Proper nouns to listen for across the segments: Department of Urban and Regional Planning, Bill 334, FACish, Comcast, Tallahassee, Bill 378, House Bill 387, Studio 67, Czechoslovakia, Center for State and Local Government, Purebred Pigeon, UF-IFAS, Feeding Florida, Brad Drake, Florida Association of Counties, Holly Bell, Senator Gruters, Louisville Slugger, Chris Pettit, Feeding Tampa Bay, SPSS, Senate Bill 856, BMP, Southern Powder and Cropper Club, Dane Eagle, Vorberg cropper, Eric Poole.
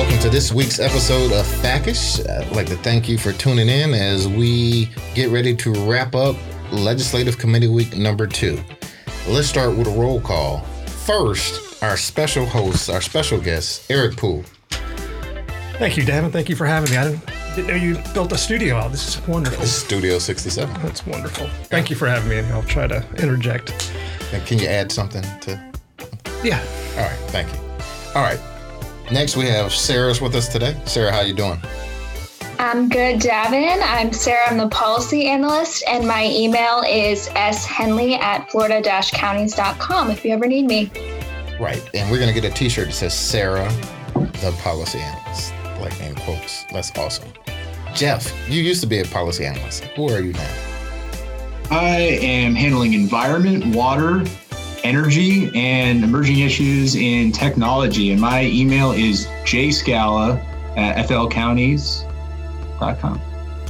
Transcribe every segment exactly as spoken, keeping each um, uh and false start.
welcome to this week's episode of FACish. I'd like to thank you for tuning in as we get ready to wrap up Legislative Committee Week number two. Let's start with a roll call. First, our special host, our special guest, Eric Poole. Thank you, Davin. Thank you for having me. I didn't, didn't know you built a studio out. This is wonderful. Studio sixty-seven. That's wonderful. Thank you for having me, and I'll try to interject. And can you add something to? Yeah. All right. Thank you. All right. Next, we have Sarah's with us today. Sarah, how you doing? I'm good, Davin. I'm Sarah. I'm the policy analyst, and my email is s henley at florida dash counties dot com if you ever need me. Right. And we're going to get a T-shirt that says Sarah, the policy analyst. Like in quotes. That's awesome. Jeff, you used to be a policy analyst. Who are you now? I am handling environment, water, energy, and emerging issues in technology. And my email is j scala at f l counties dot com.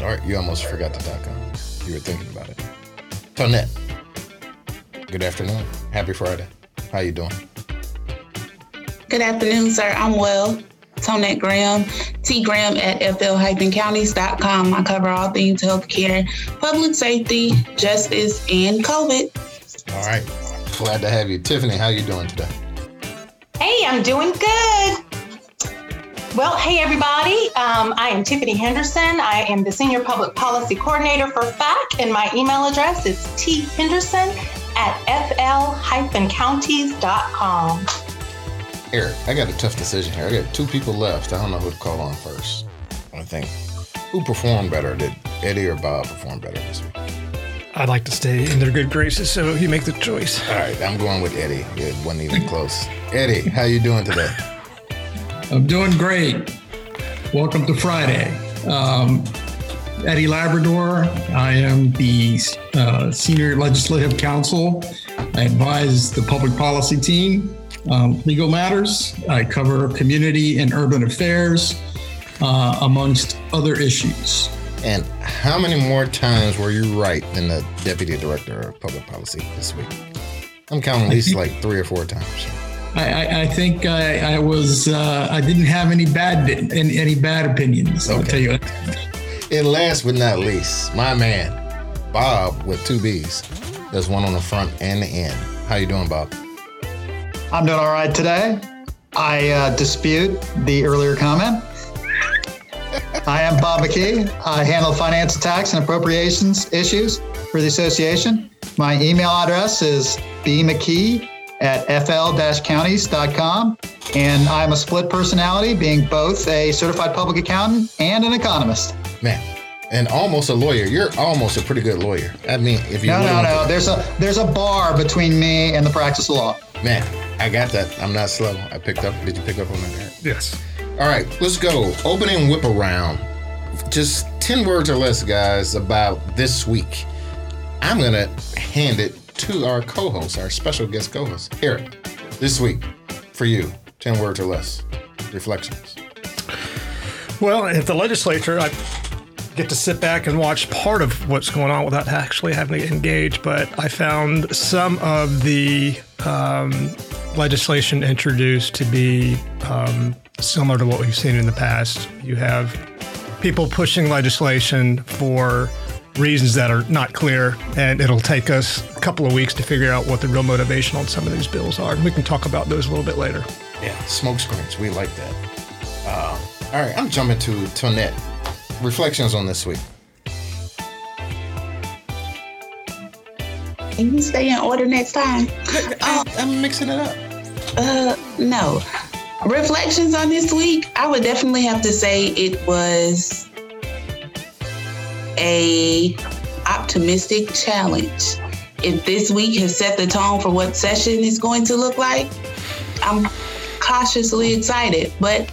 All right. You almost forgot the dot com. You were thinking about it. Tonette, good afternoon. Happy Friday. How you doing? Good afternoon, sir. I'm well. Tonette Graham, tgraham at f l counties dot com. I cover all things healthcare, public safety, justice, and COVID. All right. Glad to have you. Tiffany, how you doing today? Hey, I'm doing good. Well, hey, everybody. Um, I am Tiffany Henderson. I am the Senior Public Policy Coordinator for F A C, and my email address is t henderson at f l counties dot com. Eric, I got a tough decision here. I got two people left. I don't know who to call on first. I think, who performed better? Did Eddie or Bob perform better this week? I'd like to stay in their good graces, so you make the choice. All right, I'm going with Eddie. It wasn't even close. Eddie, how you doing today? I'm doing great. Welcome to Friday. Um, Eddie Labrador. I am the uh, Senior Legislative Counsel. I advise the public policy team. Um, legal matters. I cover community and urban affairs, uh, amongst other issues. And how many more times were you right than the Deputy Director of Public Policy this week? I'm counting at least like three or four times. I, I, I think I, I was. Uh, I didn't have any bad any, any bad opinions. I'll okay. tell you. And last but not least, my man Bob with two B's. There's one on the front and the end. How you doing, Bob? I'm doing all right today. I uh, dispute the earlier comment. I am Bob McKee. I handle finance, tax, and appropriations issues for the association. My email address is b m c kee at f l counties dot com. And I'm a split personality, being both a certified public accountant and an economist. Man, and almost a lawyer. You're almost a pretty good lawyer. I mean, if you No, really no, no. To... There's a, there's a bar between me and the practice of law. Man. I got that. I'm not slow. I picked up. Did you pick up on that? Yes. All right, let's go. Opening whip around. Just ten words or less, guys, about this week. I'm going to hand it to our co-host, our special guest co-host. Eric, this week, for you, ten words or less. Reflections. Well, at the legislature, I get to sit back and watch part of what's going on without actually having to engage, but I found some of the... Um, legislation introduced to be um, similar to what we've seen in the past. You have people pushing legislation for reasons that are not clear, and it'll take us a couple of weeks to figure out what the real motivation on some of these bills are. And we can talk about those a little bit later. Yeah, smoke screens. We like that. Uh, all right, I'm jumping to Tonette. Reflections on this week. Can you stay in order next time? I, I, um, I'm mixing it up. Uh, no. Reflections on this week, I would definitely have to say it was a optimistic challenge. If this week has set the tone for what session is going to look like, I'm cautiously excited, but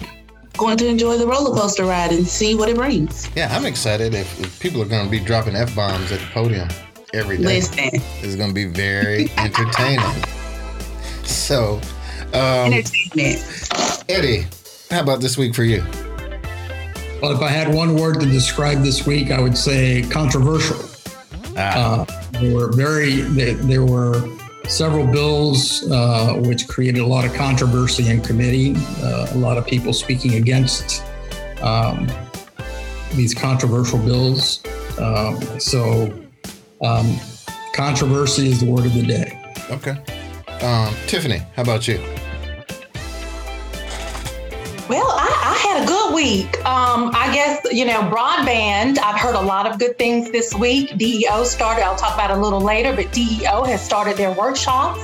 going to enjoy the roller coaster ride and see what it brings. Yeah, I'm excited if, if people are going to be dropping F-bombs at the podium. Every day. Listen. It's going to be very entertaining. So, um, entertainment. Eddie, how about this week for you? Well, if I had one word to describe this week, I would say controversial. Ah. Uh, there were very, there, there were several bills uh, which created a lot of controversy in committee, uh, a lot of people speaking against um, these controversial bills. Um, so um, controversy is the word of the day. Okay. Um, Tiffany, how about you? Well, I, I had a good week. Um, I guess, you know, broadband, I've heard a lot of good things this week. D E O started, I'll talk about it a little later, but D E O has started their workshops.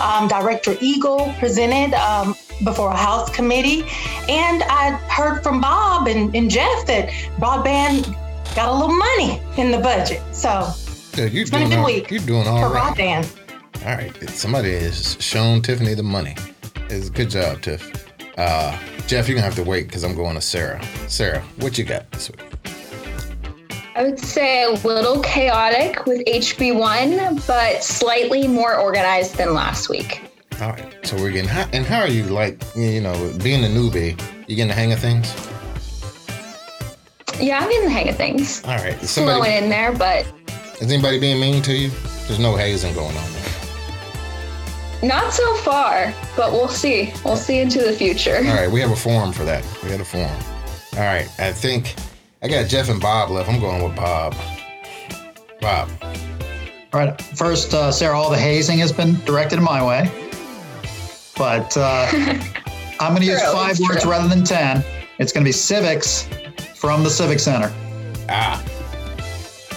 Um, Director Eagle presented um, before a House committee. And I heard from Bob and, and Jeff that broadband got a little money in the budget. So yeah, it's been a good all, week you're doing all for right. broadband. All right. Somebody has shown Tiffany the money. It's good job, Tiff. Uh, Jeff, you're going to have to wait because I'm going to Sarah. Sarah, what you got this week? I would say a little chaotic with H B one, but slightly more organized than last week. All right. So we're getting, and how are you, like, you know, being a newbie, you getting the hang of things? Yeah, I'm getting the hang of things. All right. Is somebody flowing in there, but. Is anybody being mean to you? There's no hazing going on. Not so far, but we'll see. We'll see into the future. All right, we have a forum for that. We had a forum. All right, I think I got Jeff and Bob left. I'm going with Bob. Bob. All right, first, uh, Sarah, all the hazing has been directed my way, but uh, I'm going to use five words rather than ten. It's going to be civics from the Civic Center. Ah,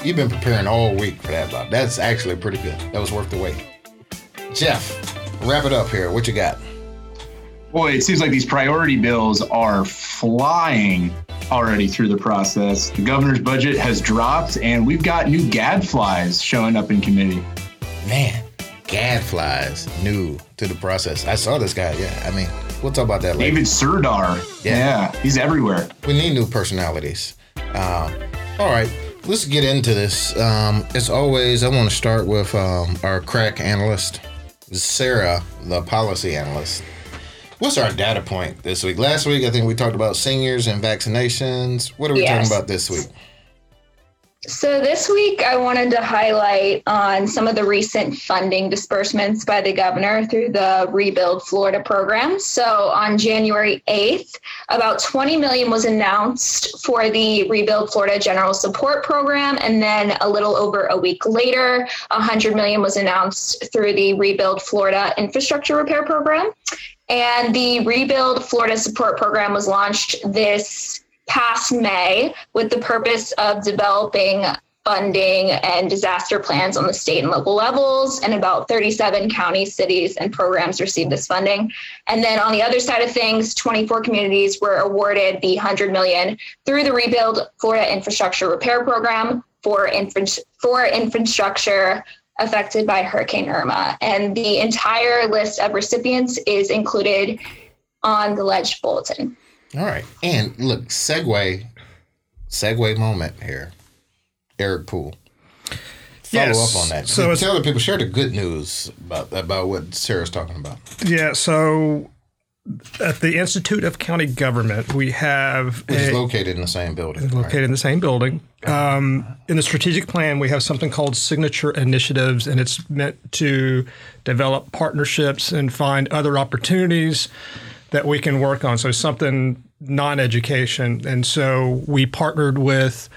you've been preparing all week for that, Bob. That's actually pretty good. That was worth the wait. Jeff, wrap it up here. What you got? Boy, it seems like these priority bills are flying already through the process. The governor's budget has dropped, and we've got new gadflies showing up in committee. Man, gadflies new to the process. I saw this guy. Yeah, I mean, we'll talk about that later. David Serdar. Yeah. yeah, he's everywhere. We need new personalities. Uh, all right. Let's get into this. Um, as always, I want to start with um, our crack analyst, Sarah, the policy analyst. What's our data point this week? Last week, I think we talked about seniors and vaccinations. What are we yes. talking about this week? So this week, I wanted to highlight on some of the recent funding disbursements by the governor through the Rebuild Florida program. So on January eighth, about twenty million dollars was announced for the Rebuild Florida General Support Program. And then a little over a week later, one hundred million dollars was announced through the Rebuild Florida Infrastructure Repair Program. And the Rebuild Florida Support Program was launched this past May with the purpose of developing funding and disaster plans on the state and local levels, and about thirty-seven counties, cities, and programs received this funding. And then on the other side of things, twenty-four communities were awarded the one hundred million dollars through the Rebuild Florida Infrastructure Repair Program for, infra- for infrastructure affected by Hurricane Irma. And the entire list of recipients is included on the Ledge Bulletin. All right. And look, segue, segue moment here. Eric Poole. Follow yes. up on that. So tell the people, share the good news about, about what Sarah's talking about. Yeah. So at the Institute of County Government, we have. Which a, is located in the same building. Located right? in the same building. Um, in the strategic plan, we have something called signature initiatives, and it's meant to develop partnerships and find other opportunities that we can work on. So something non-education. And so we partnered with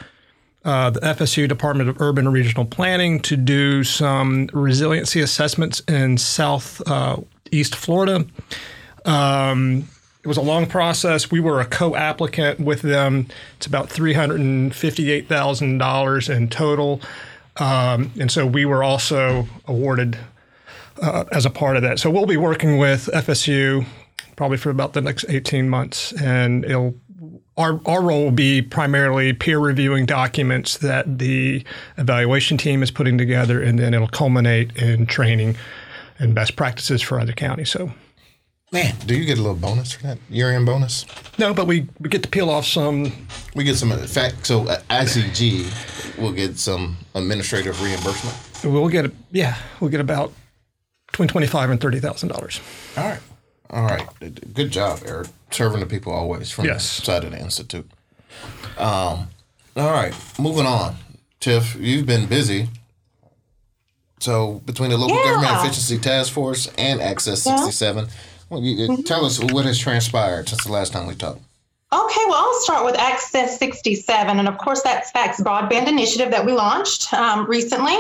uh, the F S U Department of Urban and Regional Planning to do some resiliency assessments in South uh, East Florida. Um, it was a long process. We were a co-applicant with them. It's about three hundred fifty-eight thousand dollars in total. Um, and so we were also awarded uh, as a part of that. So we'll be working with F S U probably for about the next eighteen months. And it'll our our role will be primarily peer reviewing documents that the evaluation team is putting together, and then it'll culminate in training and best practices for other counties. So, man, do you get a little bonus for that? Year-end bonus? No, but we, we get to peel off some. We get some, in fact, so I C G will get some administrative reimbursement. We'll get, a, yeah, we'll get about between twenty-five thousand dollars and thirty thousand dollars. All right. All right. Good job, Eric. Serving the people always from yes. the side of the Institute. Um, all right. Moving on. Tiff, you've been busy. So between the Local yeah. Government Efficiency Task Force and Access yeah. sixty-seven, well, you, mm-hmm. tell us what has transpired since the last time we talked. Okay, well, I'll start with Access sixty-seven. And of course, that's F A C S broadband initiative that we launched um, recently.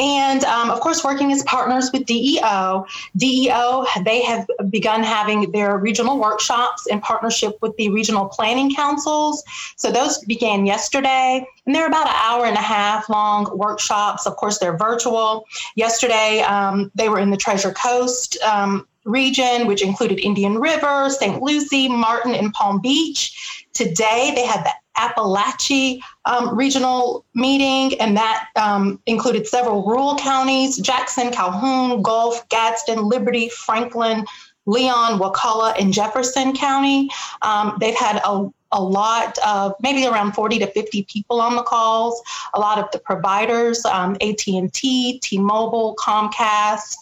And um, of course, working as partners with D E O. D E O, they have begun having their regional workshops in partnership with the regional planning councils. So those began yesterday. And they're about an hour and a half long workshops. Of course, they're virtual. Yesterday, um, they were in the Treasure Coast um region, which included Indian River, Saint Lucie, Martin, and Palm Beach. Today, they had the Appalachie um, regional meeting, and that um, included several rural counties: Jackson, Calhoun, Gulf, Gadsden, Liberty, Franklin, Leon, Wakulla, and Jefferson County. Um, they've had a a lot of maybe around forty to fifty people on the calls, a lot of the providers, um, A T and T, T-Mobile, Comcast,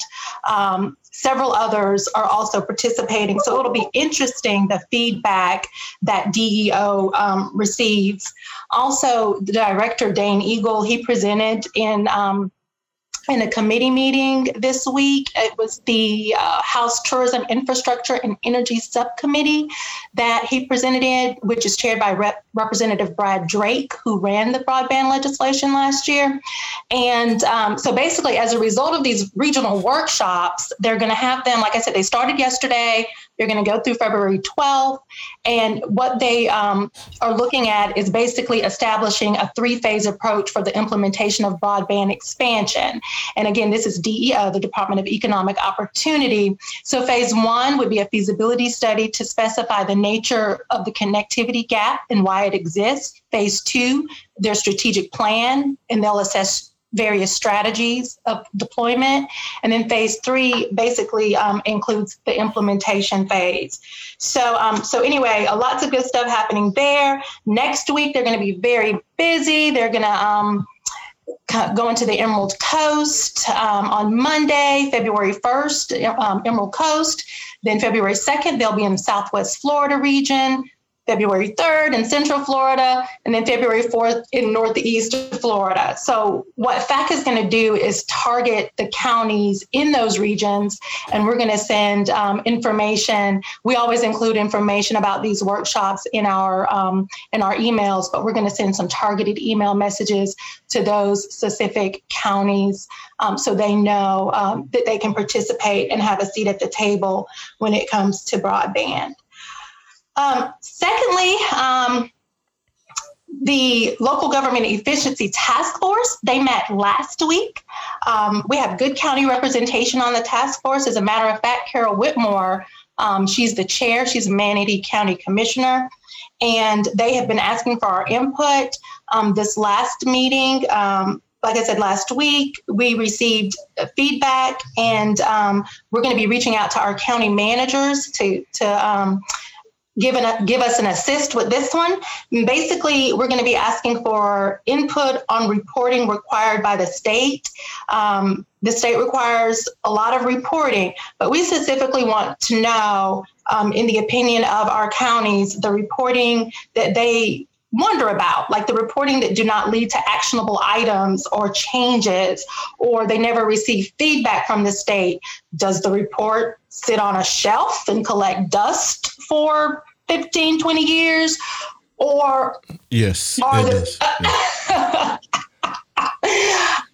um, several others are also participating. So it'll be interesting, the feedback that D E O um, receives. Also, the director, Dane Eagle, he presented in um, in a committee meeting this week. It was the uh, House Tourism Infrastructure and Energy Subcommittee that he presented in, which is chaired by Rep- Representative Brad Drake, who ran the broadband legislation last year. And um, so basically, as a result of these regional workshops, they're going to have them, like I said, they started yesterday. They're going to go through February twelfth. And what they um, are looking at is basically establishing a three-phase approach for the implementation of broadband expansion. And again, this is D E O, the Department of Economic Opportunity. So phase one would be a feasibility study to specify the nature of the connectivity gap and why it exists. Phase two, their strategic plan, and they'll assess various strategies of deployment. And then phase three basically um, includes the implementation phase. So um, so anyway, uh, lots of good stuff happening there. Next week, they're going to be very busy. They're going to um, go into the Emerald Coast um, on Monday, February first, um, Emerald Coast. Then February second, they'll be in the Southwest Florida region. February third in Central Florida, and then February fourth in Northeast Florida. So what F A C is going to do is target the counties in those regions, and we're going to send um, information. We always include information about these workshops in our um, in our emails, but we're going to send some targeted email messages to those specific counties um, so they know um, that they can participate and have a seat at the table when it comes to broadband. Um, secondly, um, the Local Government Efficiency Task Force, they met last week. Um, we have good county representation on the task force. As a matter of fact, Carol Whitmore, um, she's the chair. She's a Manatee County commissioner. And they have been asking for our input. Um, this last meeting, um, like I said, last week, we received feedback. And um, we're going to be reaching out to our county managers to to um Give, an, give us an assist with this one. Basically, we're going to be asking for input on reporting required by the state. Um, the state requires a lot of reporting, but we specifically want to know, um, in the opinion of our counties, the reporting that they wonder about, like the reporting that do not lead to actionable items or changes, or they never receive feedback from the state. Does the report sit on a shelf and collect dust for fifteen, twenty years? Or yes, are it the, is. Yeah.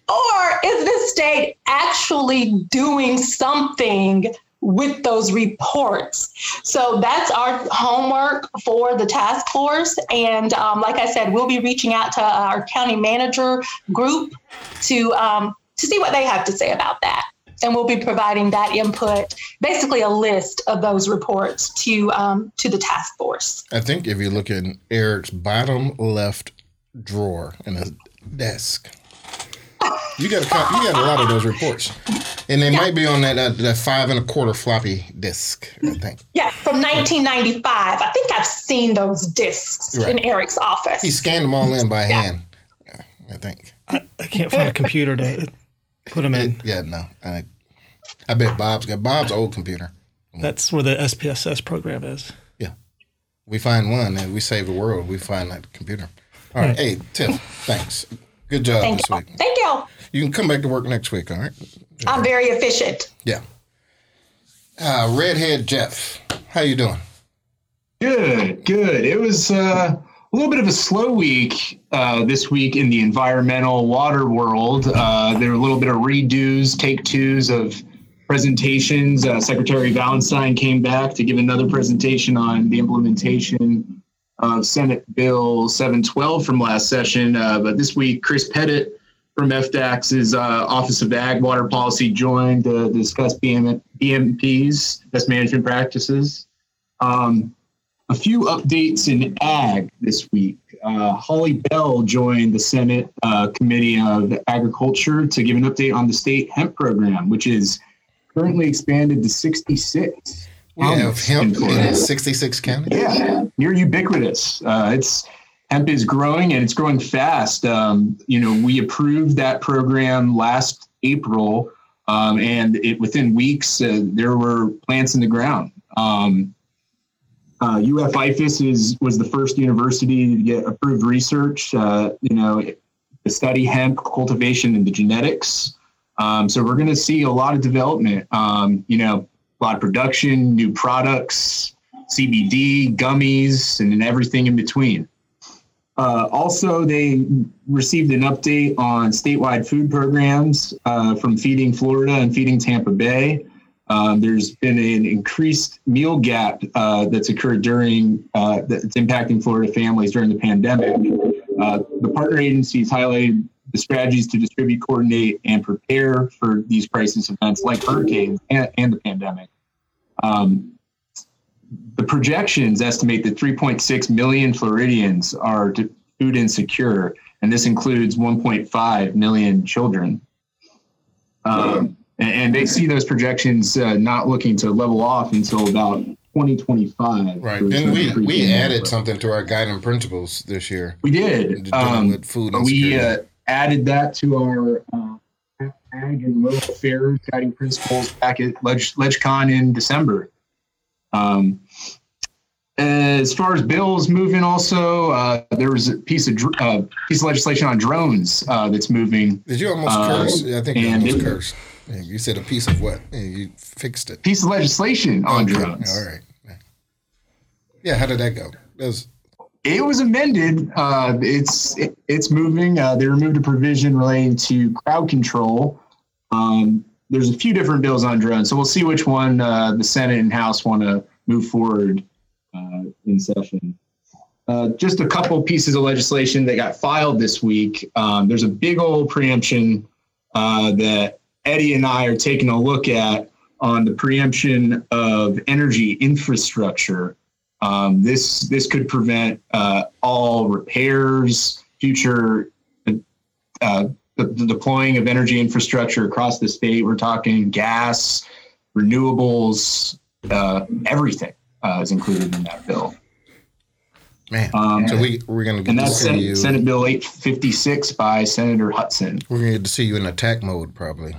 Or is the state actually doing something with those reports? So that's our homework for the task force. And um, like I said, we'll be reaching out to our county manager group to um, to see what they have to say about that. And we'll be providing that input, basically a list of those reports to um, to the task force. I think if you look at Eric's bottom left drawer in his desk, you got a, you got a lot of those reports, and they yeah. might be on that uh, that five and a quarter floppy disk, I think. Yeah, from nineteen ninety-five. I think I've seen those disks right. in Eric's office. He scanned them all in by yeah. hand, I think. I, I can't find a computer to put them in. It, yeah, no. I, I bet Bob's got Bob's old computer. That's where the S P S S program is. Yeah, we find one and we save the world. We find that computer. All right, right. Hey Tiff, thanks. Good job Thank this week. You. Thank you. You can come back to work next week, all right? I'm very efficient. Yeah. Uh, Redhead Jeff, how you doing? Good, good. It was uh, a little bit of a slow week uh, this week in the environmental water world. Uh, there were a little bit of redos, take-twos of presentations. Uh, Secretary Valentine came back to give another presentation on the implementation of Senate Bill seven twelve from last session. Uh, but this week, Chris Pettit from F D A C S's uh, Office of Ag Water Policy joined to discuss B M P, B M Ps, best management practices. Um, a few updates in ag this week. Uh, Holly Bell joined the Senate uh, Committee of Agriculture to give an update on the state hemp program, which is currently expanded to sixty-six. We have hemp in sixty-six counties. Yeah, near ubiquitous. Uh, it's hemp is growing and it's growing fast. Um, you know, we approved that program last April, um, and it within weeks uh, there were plants in the ground. Um, uh, U F-IFAS is was the first university to get approved research. Uh, you know, to study hemp cultivation and the genetics. Um, so we're going to see a lot of development. Um, you know. A lot of production, new products, C B D, gummies, and then everything in between. Uh, also, they received an update on statewide food programs uh, from Feeding Florida and Feeding Tampa Bay. Um, there's been an increased meal gap uh, that's occurred during, uh, that's impacting Florida families during the pandemic. Uh, the partner agencies highlighted the strategies to distribute, coordinate, and prepare for these crisis events like hurricanes and, and the pandemic. Um, the projections estimate that three point six million Floridians are food insecure, and this includes one point five million children. Um, and, and they see those projections uh, not looking to level off until about twenty twenty-five. Right, and we, we added something to our guiding principles this year. We did. Um, with food we uh, added that to our uh, ag and local affairs guiding principles back at LegCon in December. Um, as far as bills moving, also uh, there was a piece of uh, piece of legislation on drones uh, that's moving. Did you almost uh, curse? I think you almost cursed. You said a piece of what? You fixed it. Piece of legislation on okay. drones. All right. Yeah. How did that go? That was. It was amended. Uh, it's it, it's moving. Uh, they removed a provision relating to crowd control. Um, there's a few different bills on drones, so we'll see which one uh, the Senate and House want to move forward uh, in session. Uh, just a couple pieces of legislation that got filed this week. Um, there's a big old preemption uh, that Eddie and I are taking a look at on the preemption of energy infrastructure. Um, this this could prevent uh, all repairs, future uh, the, the deploying of energy infrastructure across the state. We're talking gas, renewables, uh, everything uh, is included in that bill. Man, um, so we we're gonna get and to that's see Senate, you. Senate Bill eight fifty-six by Senator Hudson. We're gonna get to see you in attack mode, probably.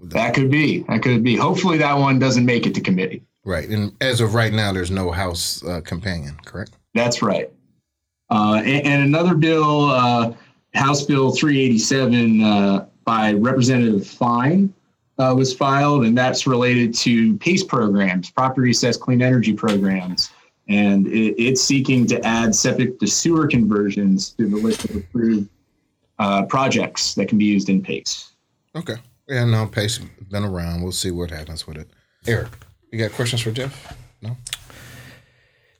That could be. That could be. Hopefully, that one doesn't make it to committee. Right. And as of right now, there's no House uh, companion, correct? That's right. Uh, and, and another bill, uh, House Bill three eighty-seven uh, by Representative Fine uh, was filed, and that's related to PACE programs, Property Assessed Clean Energy programs. And it, it's seeking to add septic to sewer conversions to the list of approved uh, projects that can be used in PACE. Okay. Yeah, no, PACE has been around. We'll see what happens with it. Eric. You got questions for Jeff? No?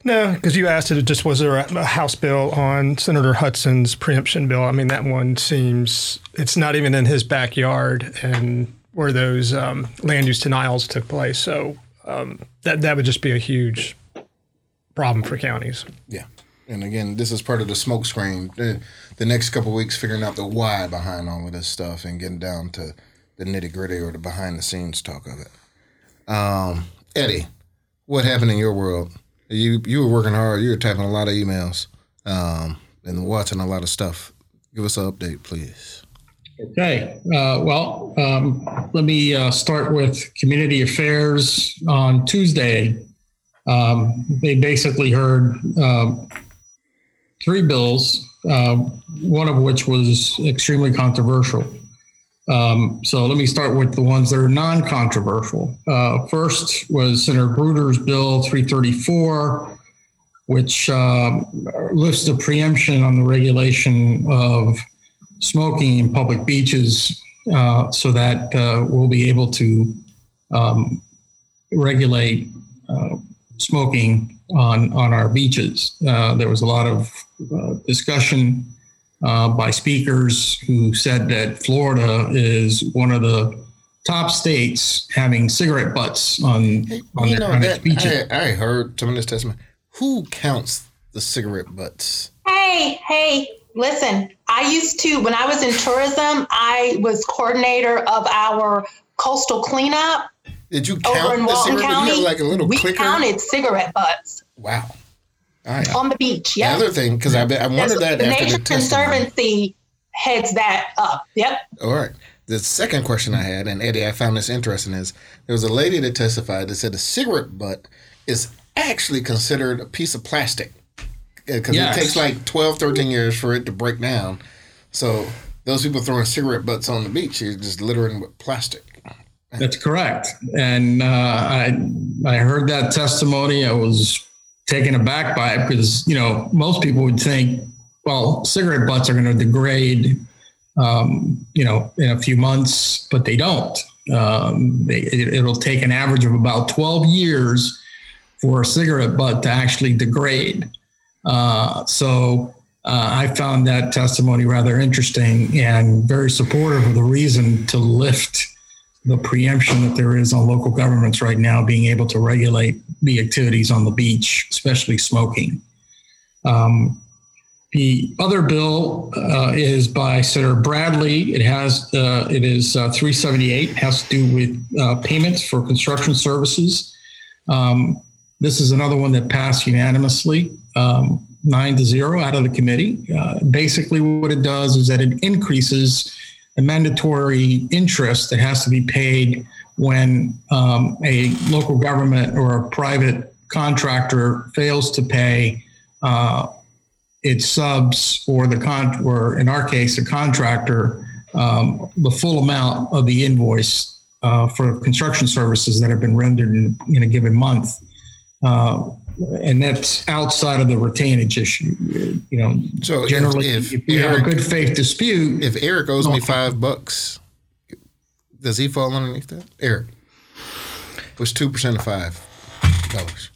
No, because you asked it, it just was there a House bill on Senator Hudson's preemption bill? I mean, that one seems, it's not even in his backyard and where those um, land use denials took place. So um, that, that would just be a huge problem for counties. Yeah. And again, this is part of the smoke screen. The, the next couple of weeks, figuring out the why behind all of this stuff and getting down to the nitty gritty or the behind the scenes talk of it. Um, Eddie, what happened in your world? You you were working hard. You were typing a lot of emails um, and watching a lot of stuff. Give us an update, please. Okay. Uh, well, um, let me uh, start with community affairs on Tuesday. Um, they basically heard um, three bills, uh, one of which was extremely controversial. Um, so let me start with the ones that are non-controversial. Uh, first was Senator Bruder's Bill three thirty-four, which uh, lifts the preemption on the regulation of smoking in public beaches uh, so that uh, we'll be able to um, regulate uh, smoking on, on our beaches. Uh, there was a lot of uh, discussion Uh, by speakers who said that Florida is one of the top states having cigarette butts on, on their on its beaches. I, I heard some of this testimony. Who counts the cigarette butts? Hey, hey, listen, I used to, when I was in tourism, I was coordinator of our coastal cleanup. Did you count over in the Walton County? You have like a little we clicker? Counted cigarette butts. Wow. Right. On the beach, yeah. The other thing, because I, I wondered that the after Nature the Conservancy heads that up. Yep. All right. The second question I had, and Eddie, I found this interesting, is there was a lady that testified that said a cigarette butt is actually considered a piece of plastic because yes. it takes like twelve, thirteen years for it to break down. So those people throwing cigarette butts on the beach is just littering with plastic. That's correct. And uh, I I heard that testimony. I was taken aback by it because, you know, most people would think, well, cigarette butts are going to degrade, um, you know, in a few months, but they don't. Um, they, it, it'll take an average of about twelve years for a cigarette butt to actually degrade. Uh, so uh, I found that testimony rather interesting and very supportive of the reason to lift the preemption that there is on local governments right now being able to regulate the activities on the beach, especially smoking. Um, the other bill uh, is by Senator Bradley. It has uh, it is uh, three seventy-eight. It has to do with uh, payments for construction services. Um, this is another one that passed unanimously, um, nine to zero out of the committee. Uh, basically, what it does is that it increases the mandatory interest that has to be paid when um, a local government or a private contractor fails to pay uh, its subs or the con, or in our case, the contractor, um, the full amount of the invoice uh, for construction services that have been rendered in, in a given month. Uh, And that's outside of the retainage issue, you know. So generally, if, if, if you Eric, have a good faith dispute, if Eric owes me five bucks, does he fall underneath that? Eric, what's two percent of five dollars?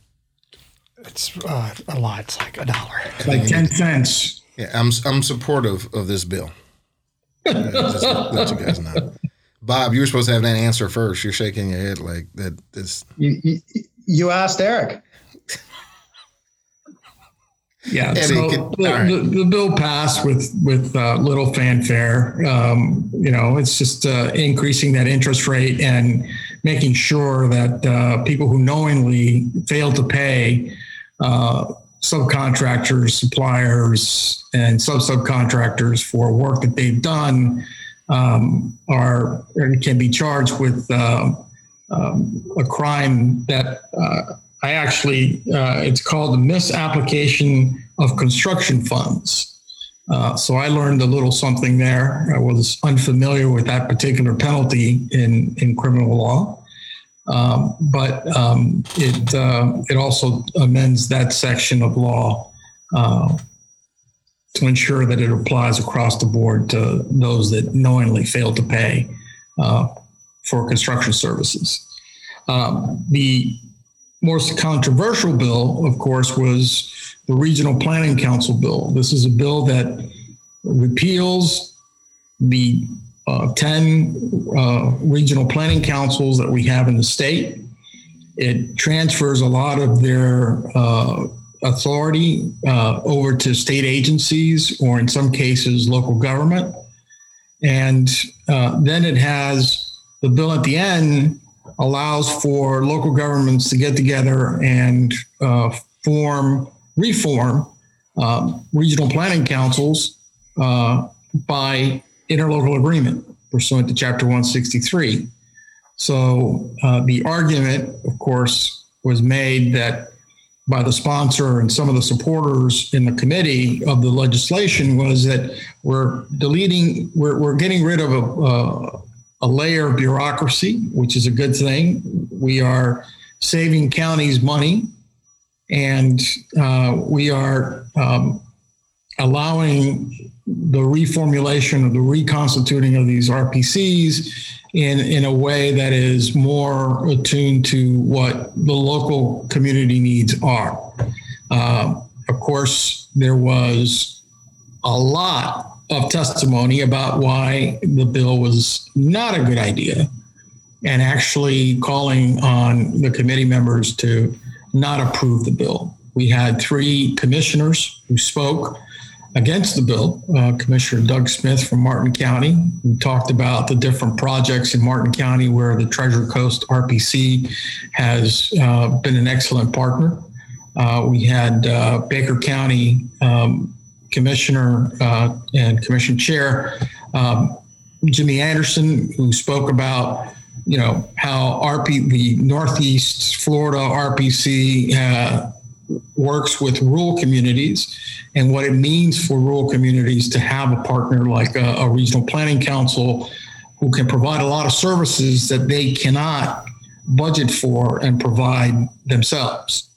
It's uh, a lot. It's like a dollar. It's like ten cents. Yeah, I'm I'm supportive of this bill. That's what you guys know. Bob, you were supposed to have that answer first. You're shaking your head like that. This you, you, you asked Eric. Yeah, Eddie, so get, the, right. the, the bill passed with with uh, little fanfare. Um, you know, it's just uh, increasing that interest rate and making sure that uh, people who knowingly fail to pay uh, subcontractors, suppliers, and sub-subcontractors for work that they've done um, are can be charged with uh, um, a crime that. Uh, I actually, uh, it's called the misapplication of construction funds. Uh, so I learned a little something there. I was unfamiliar with that particular penalty in, in criminal law. Um, but um, it uh, it also amends that section of law uh, to ensure that it applies across the board to those that knowingly fail to pay uh, for construction services. Um, the most controversial bill, of course, was the Regional Planning Council bill. This is a bill that repeals the uh, ten uh, regional planning councils that we have in the state. It transfers a lot of their uh, authority uh, over to state agencies or in some cases local government. And uh, then it has the bill at the end allows for local governments to get together and uh, form, reform um, regional planning councils uh, by interlocal agreement pursuant to Chapter one sixty-three. So uh, the argument, of course, was made that by the sponsor and some of the supporters in the committee of the legislation was that, We're deleting, we're, we're getting rid of a, uh, a layer of bureaucracy, which is a good thing. We are saving counties money, and uh, we are um, allowing the reformulation or the reconstituting of these R P Cs in, in a way that is more attuned to what the local community needs are. Uh, of course, there was a lot of testimony about why the bill was not a good idea, and actually calling on the committee members to not approve the bill. We had three commissioners who spoke against the bill. Uh, Commissioner Doug Smith from Martin County, who talked about the different projects in Martin County where the Treasure Coast R P C has uh, been an excellent partner. Uh, we had uh, Baker County um, Commissioner uh, and Commission Chair um, Jimmy Anderson, who spoke about, you know, how R P the Northeast Florida R P C uh, works with rural communities and what it means for rural communities to have a partner like a, a regional planning council who can provide a lot of services that they cannot budget for and provide themselves.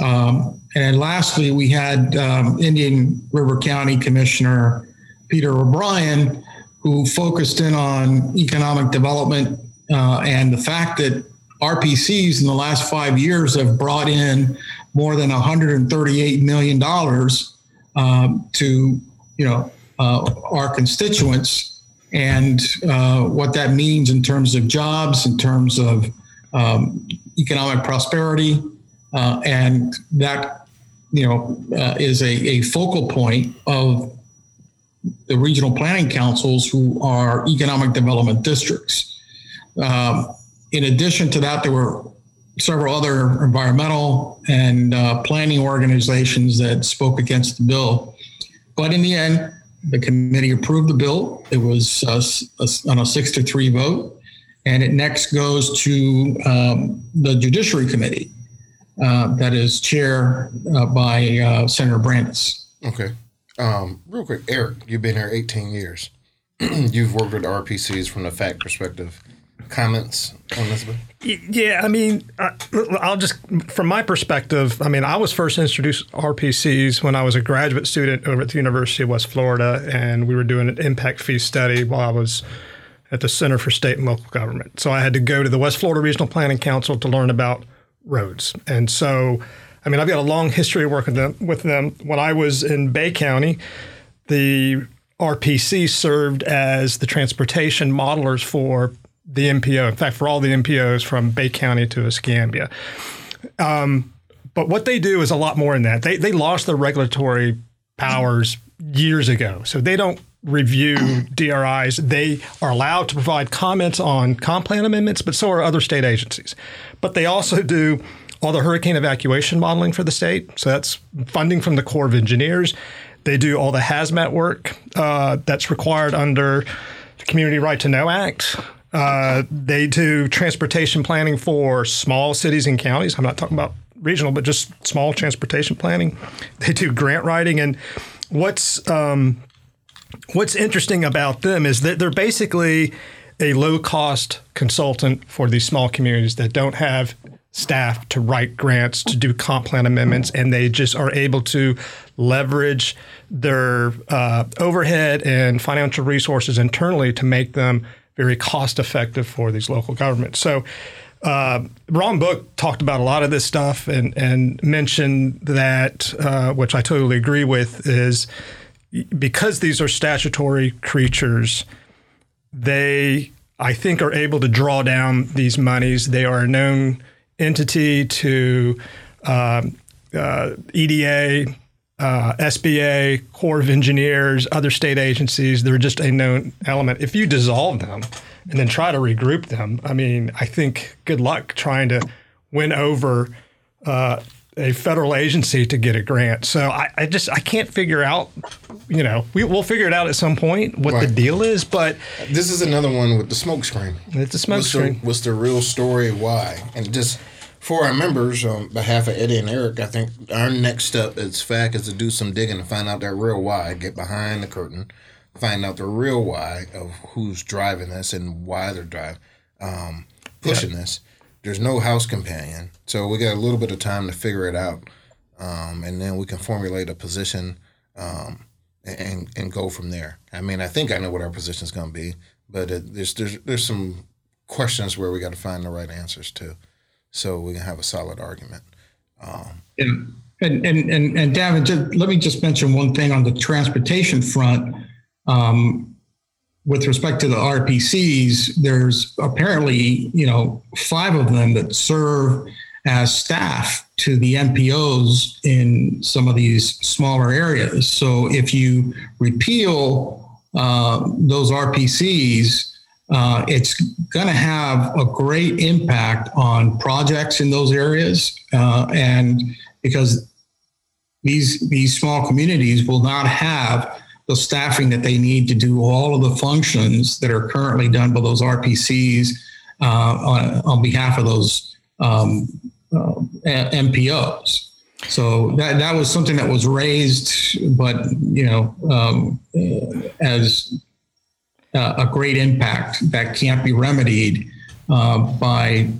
Um, and lastly, we had um, Indian River County Commissioner Peter O'Brien, who focused in on economic development uh, and the fact that R P Cs in the last five years have brought in more than one hundred thirty-eight million dollars um, to, you know, uh, our constituents, and uh, what that means in terms of jobs, in terms of um, economic prosperity. Uh, and that, you know, uh, is a, a focal point of the regional planning councils, who are economic development districts. Um, in addition to that, there were several other environmental and uh, planning organizations that spoke against the bill. But in the end, the committee approved the bill. It was uh, on a six to three vote, and it next goes to um, the Judiciary Committee. Uh, that is chaired uh, by uh, Senator Brandes. Okay. Um, real quick, Eric, you've been here eighteen years. You've worked with R P Cs from the fact perspective. Comments on this bill? Yeah, I mean, I, I'll just, from my perspective, I mean, I was first introduced to R P Cs when I was a graduate student over at the University of West Florida, and we were doing an impact fee study while I was at the Center for State and Local Government. So I had to go to the West Florida Regional Planning Council to learn about roads. And so, I mean, I've got a long history of working them, with them. When I was in Bay County, the R P C served as the transportation modelers for the M P O. In fact, for all the M P Os from Bay County to Escambia. Um, but what they do is a lot more than that. They, they lost their regulatory powers years ago. So they don't review D R Is. They are allowed to provide comments on comp plan amendments, but so are other state agencies. But they also do all the hurricane evacuation modeling for the state. So that's funding from the Corps of Engineers. They do all the hazmat work uh, that's required under the Community Right to Know Act. Uh, they do transportation planning for small cities and counties. I'm not talking about regional, but just small transportation planning. They do grant writing. And what's um, What's interesting about them is that they're basically a low-cost consultant for these small communities that don't have staff to write grants, to do comp plan amendments, and they just are able to leverage their uh, overhead and financial resources internally to make them very cost-effective for these local governments. So uh, Ron Book talked about a lot of this stuff and, and mentioned that, uh, which I totally agree with, is because these are statutory creatures, they, I think, are able to draw down these monies. They are a known entity to um, uh, E D A, uh, S B A, Corps of Engineers, other state agencies. They're just a known element. If you dissolve them and then try to regroup them, I mean, I think good luck trying to win over uh a federal agency to get a grant. So I, I just, I can't figure out, you know, we, we'll figure it out at some point what right. the deal is, but. This is another one with the smoke screen. It's a smoke what's screen. The, what's the real story, why? And just for our members, on behalf of Eddie and Eric, I think our next step is FACish is to do some digging and find out that real why, get behind the curtain, find out the real why of who's driving this and why they're driving, um, pushing yeah. this. There's no house companion, so we got a little bit of time to figure it out, um, and then we can formulate a position um, and and go from there. I mean, I think I know what our position is going to be, but it, there's there's there's some questions where we got to find the right answers to, so we can have a solid argument. Um, and, and and and David, just, let me just mention one thing on the transportation front. Um, with respect to the R P Cs, there's apparently, you know, five of them that serve as staff to the M P Os in some of these smaller areas. So if you repeal uh, those R P Cs, uh, it's going to have a great impact on projects in those areas. Uh, and because these, these small communities will not have the staffing that they need to do all of the functions that are currently done by those R P Cs uh, on, on behalf of those um, uh, M P Os. So that, that was something that was raised, but, you know, um, as a, a great impact that can't be remedied uh, by,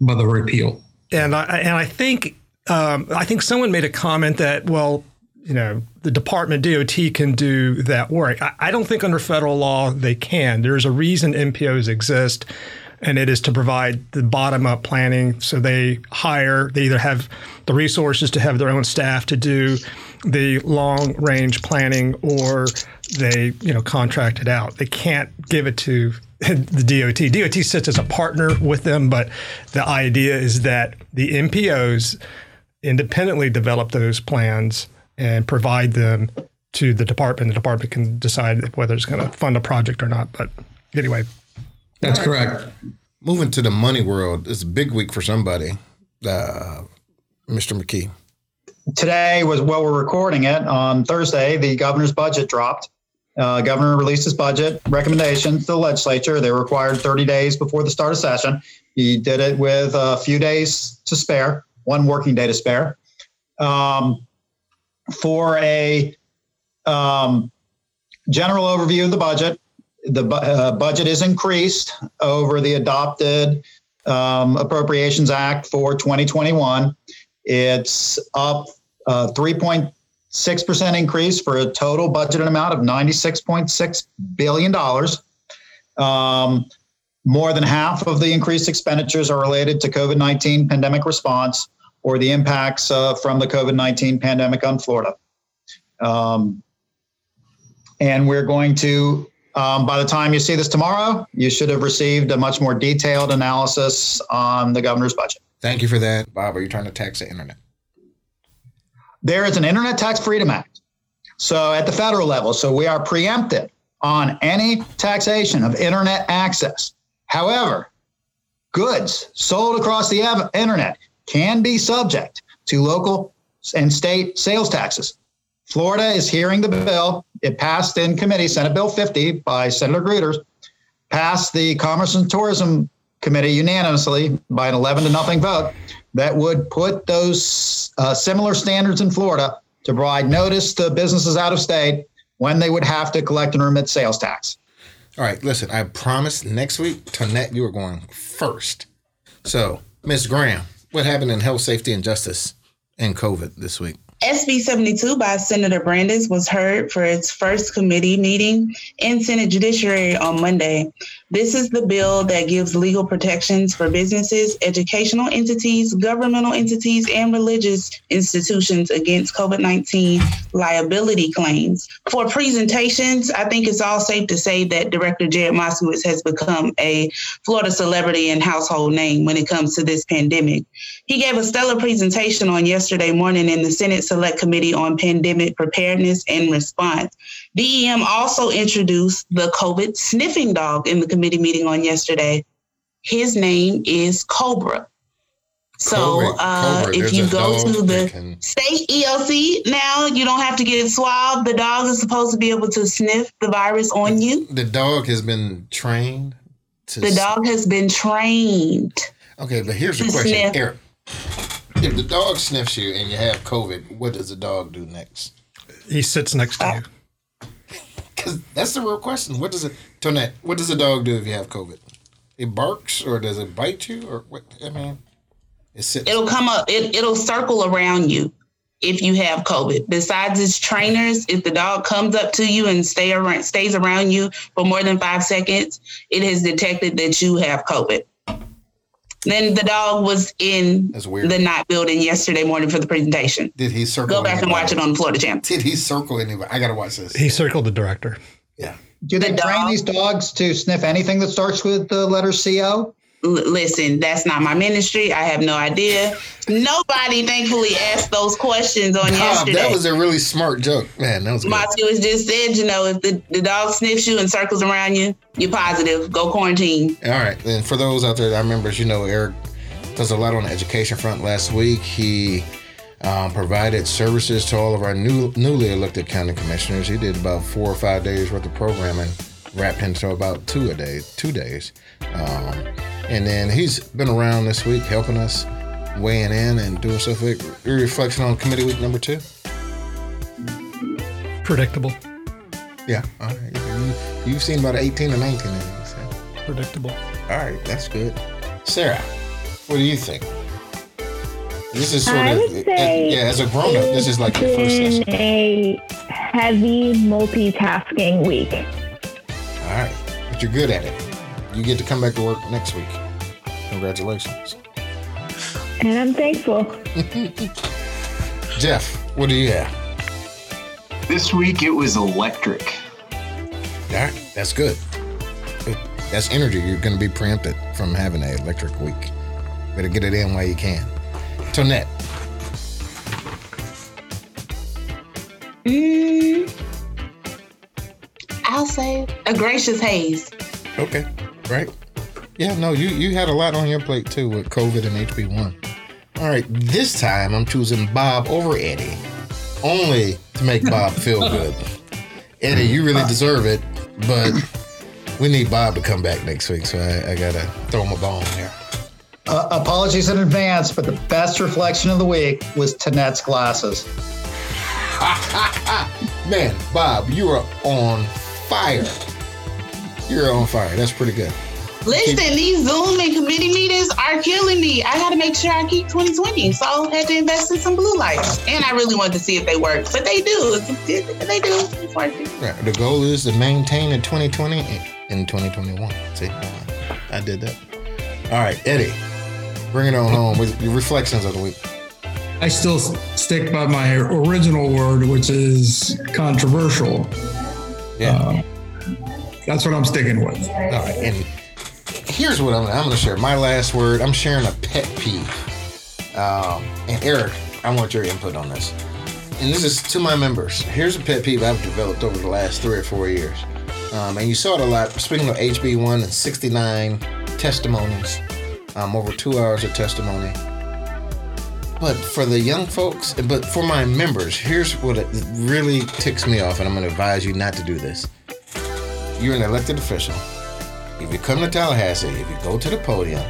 by the repeal. And I, and I think, um, I think someone made a comment that, well, you know, the department D O T can do that work. I, I don't think under federal law they can. There's a reason M P Os exist, and it is to provide the bottom-up planning. So they hire, they either have the resources to have their own staff to do the long-range planning, or they, you know, contract it out. They can't give it to the D O T. D O T sits as a partner with them, but the idea is that the M P Os independently develop those plans and provide them to the department. The department can decide whether it's going to fund a project or not. But anyway. That's right. Correct. Moving to the money world, it's a big week for somebody. Uh, Mister McKee. Today was, well, we're recording it on Thursday, the governor's budget dropped. Uh, governor released his budget recommendations to the legislature. They were required thirty days before the start of session. He did it with a few days to spare, one working day to spare. Um, For a um, general overview of the budget, the bu- uh, budget is increased over the adopted um, Appropriations Act for twenty twenty-one. It's up uh, three point six percent increase for a total budgeted amount of ninety-six point six billion dollars. Um, more than half of the increased expenditures are related to COVID nineteen pandemic response, or the impacts uh, from the COVID nineteen pandemic on Florida. Um, and we're going to, um, by the time you see this tomorrow, you should have received a much more detailed analysis on the governor's budget. Thank you for that. Bob, are you trying to tax the internet? There is an Internet Tax Freedom Act. So at the federal level, so we are preempted on any taxation of internet access. However, goods sold across the av- internet can be subject to local and state sales taxes. Florida is hearing the bill. It passed in committee, Senate Bill fifty by Senator Gruters, passed the Commerce and Tourism Committee unanimously by an eleven to nothing vote that would put those uh, similar standards in Florida to provide notice to businesses out of state when they would have to collect and remit sales tax. All right, listen, I promised next week, Tonette, you were going first. So, Miz Graham, what happened in health, safety, and justice and COVID this week? S B seventy-two by Senator Brandes was heard for its first committee meeting in Senate Judiciary on Monday. This is the bill that gives legal protections for businesses, educational entities, governmental entities, and religious institutions against COVID nineteen liability claims. For presentations, I think it's all safe to say that Director Jared Moskowitz has become a Florida celebrity and household name when it comes to this pandemic. He gave a stellar presentation on yesterday morning in the Senate Select Committee on Pandemic Preparedness and Response. D E M also introduced the COVID sniffing dog in the committee meeting on yesterday. His name is Cobra. So uh, Cobra. If you go to the can... state E O C now, you don't have to get it swabbed. The dog is supposed to be able to sniff the virus on the, you. The dog has been trained. To the dog has been trained. Okay, but here's the question, sniff. Eric. If the dog sniffs you and you have COVID, what does the dog do next? He sits next to uh, you. Because that's the real question. What does a Tonette, what does a dog do if you have COVID? It barks, or does it bite you, or what? I mean, it sits. It'll come up. It it'll circle around you if you have COVID. Besides its trainers, if the dog comes up to you and stay around, stays around you for more than five seconds, it has detected that you have COVID. Then the dog was in the night building yesterday morning for the presentation. Did he circle? Go back anybody? And watch it on the Florida Channel. Did he circle anybody? I got to watch this. He circled the director. Yeah. Do they the train dog, these dogs to sniff anything that starts with the letter C O? L- listen, that's not my ministry. I have no idea. Nobody, thankfully, asked those questions on Tom, yesterday. That was a really smart joke. Man, that was good. Matthew has just said, you know, if the, the dog sniffs you and circles around you, you're positive. Go quarantine. All right. And for those out there, I remember, you know, Eric does a lot on the education front. Last week, he um, provided services to all of our new, newly elected county commissioners. He did about four or five days worth of programming, wrapped into about two a day, two days. Um, and then he's been around this week helping us, weighing in and doing stuff. Your reflection on committee week number two? Predictable. Yeah. All right. You, you've seen about eighteen or nineteen of these. So. Predictable. All right. That's good. Sarah, what do you think? This is sort I would of, say as, yeah, as a grown up, this is like your first session. It's been a heavy multitasking week. All right. But you're good at it. You get to come back to work next week. Congratulations. And I'm thankful. Jeff, what do you have? This week it was electric. That, that's good. That's energy. You're going to be preempted from having an electric week. Better get it in while you can. Tonette. Mm, I'll say a gracious haze. Okay. Right? Yeah, no, you, you had a lot on your plate, too, with COVID and H B one. All right, this time I'm choosing Bob over Eddie, only to make Bob feel good. Eddie, you really deserve it, but we need Bob to come back next week, so I, I got to throw him a bone here. Uh, apologies in advance, but the best reflection of the week was Tanette's glasses. Man, Bob, you are on fire. You're on fire. That's pretty good. Listen, keep... these Zoom and committee meetings are killing me. I got to make sure I keep twenty twenty. So I had to invest in some blue lights. And I really wanted to see if they work. But they do. They do. It's working. Right. The goal is to maintain a twenty twenty in twenty twenty-one. See? I did that. All right, Eddie. Bring it on home with your reflections of the week. I still stick by my original word, which is controversial. Yeah. Uh, That's what I'm sticking with. All right, and here's what I'm, I'm going to share. My last word, I'm sharing a pet peeve. Um, and Eric, I want your input on this. And this is to my members. Here's a pet peeve I've developed over the last three or four years. Um, and you saw it a lot. Speaking of H B one and sixty-nine testimonies, um, over two hours of testimony. But for the young folks, but for my members, here's what it really ticks me off, and I'm going to advise you not to do this. You're an elected official. If you come to Tallahassee, if you go to the podium,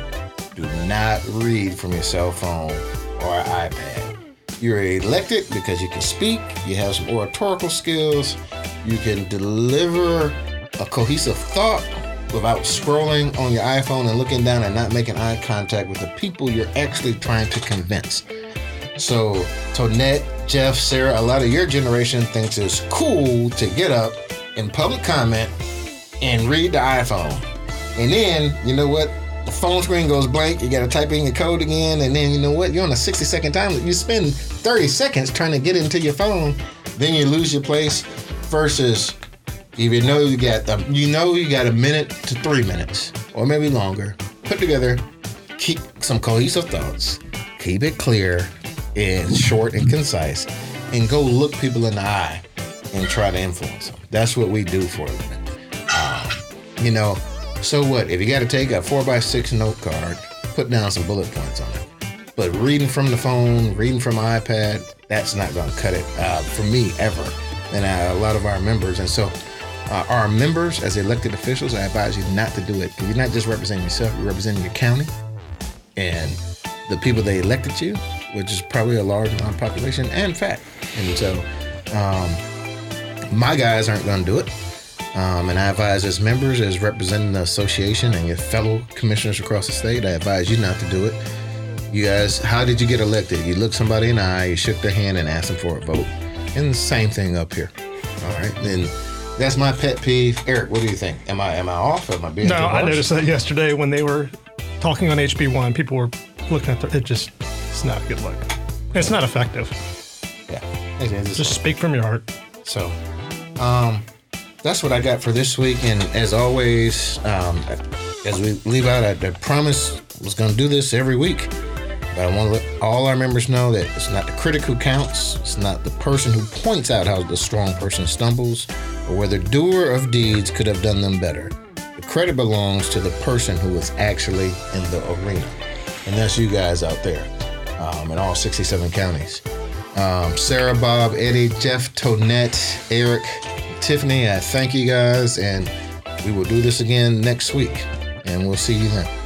do not read from your cell phone or iPad. You're elected because you can speak, you have some oratorical skills, you can deliver a cohesive thought without scrolling on your iPhone and looking down and not making eye contact with the people you're actually trying to convince. So, Tonette, Jeff, Sarah, a lot of your generation thinks it's cool to get up in public comment and read the iPhone. And then, you know what? The phone screen goes blank. You got to type in your code again. And then, you know what? You're on a sixty-second time. You spend thirty seconds trying to get into your phone. Then you lose your place versus if you know you got the, you know you got a minute to three minutes or maybe longer. Put together, keep some cohesive thoughts. Keep it clear and short and concise. And go look people in the eye and try to influence them. That's what we do for them. Um, you know, so what? If you got to take a four by six note card, put down some bullet points on it. But reading from the phone, reading from an iPad, that's not going to cut it uh, for me ever. And uh, a lot of our members. And so uh, our members, as elected officials, I advise you not to do it. You're not just representing yourself, you're representing your county and the people that elected you, which is probably a large amount of population and fat. And so... Um, my guys aren't going to do it. Um, and I advise as members, as representing the association and your fellow commissioners across the state, I advise you not to do it. You guys, how did you get elected? You looked somebody in the eye, you shook their hand and asked them for a vote. And the same thing up here. All right. And that's my pet peeve. Eric, what do you think? Am I am I off? Am I being No, I noticed that yesterday when they were talking on H B one, people were looking at their, it just, it's not a good look. It's not effective. Yeah. It's, it's just speak from your heart. So, um... that's what I got for this week. And as always, um, as we leave out, I, I promise I was going to do this every week. But I want to let all our members know that it's not the critic who counts. It's not the person who points out how the strong person stumbles or whether doer of deeds could have done them better. The credit belongs to the person who was actually in the arena. And that's you guys out there um, in all sixty-seven counties. Um, Sarah, Bob, Eddie, Jeff, Tonette, Eric, Tiffany, I thank you guys, and we will do this again next week, and we'll see you then.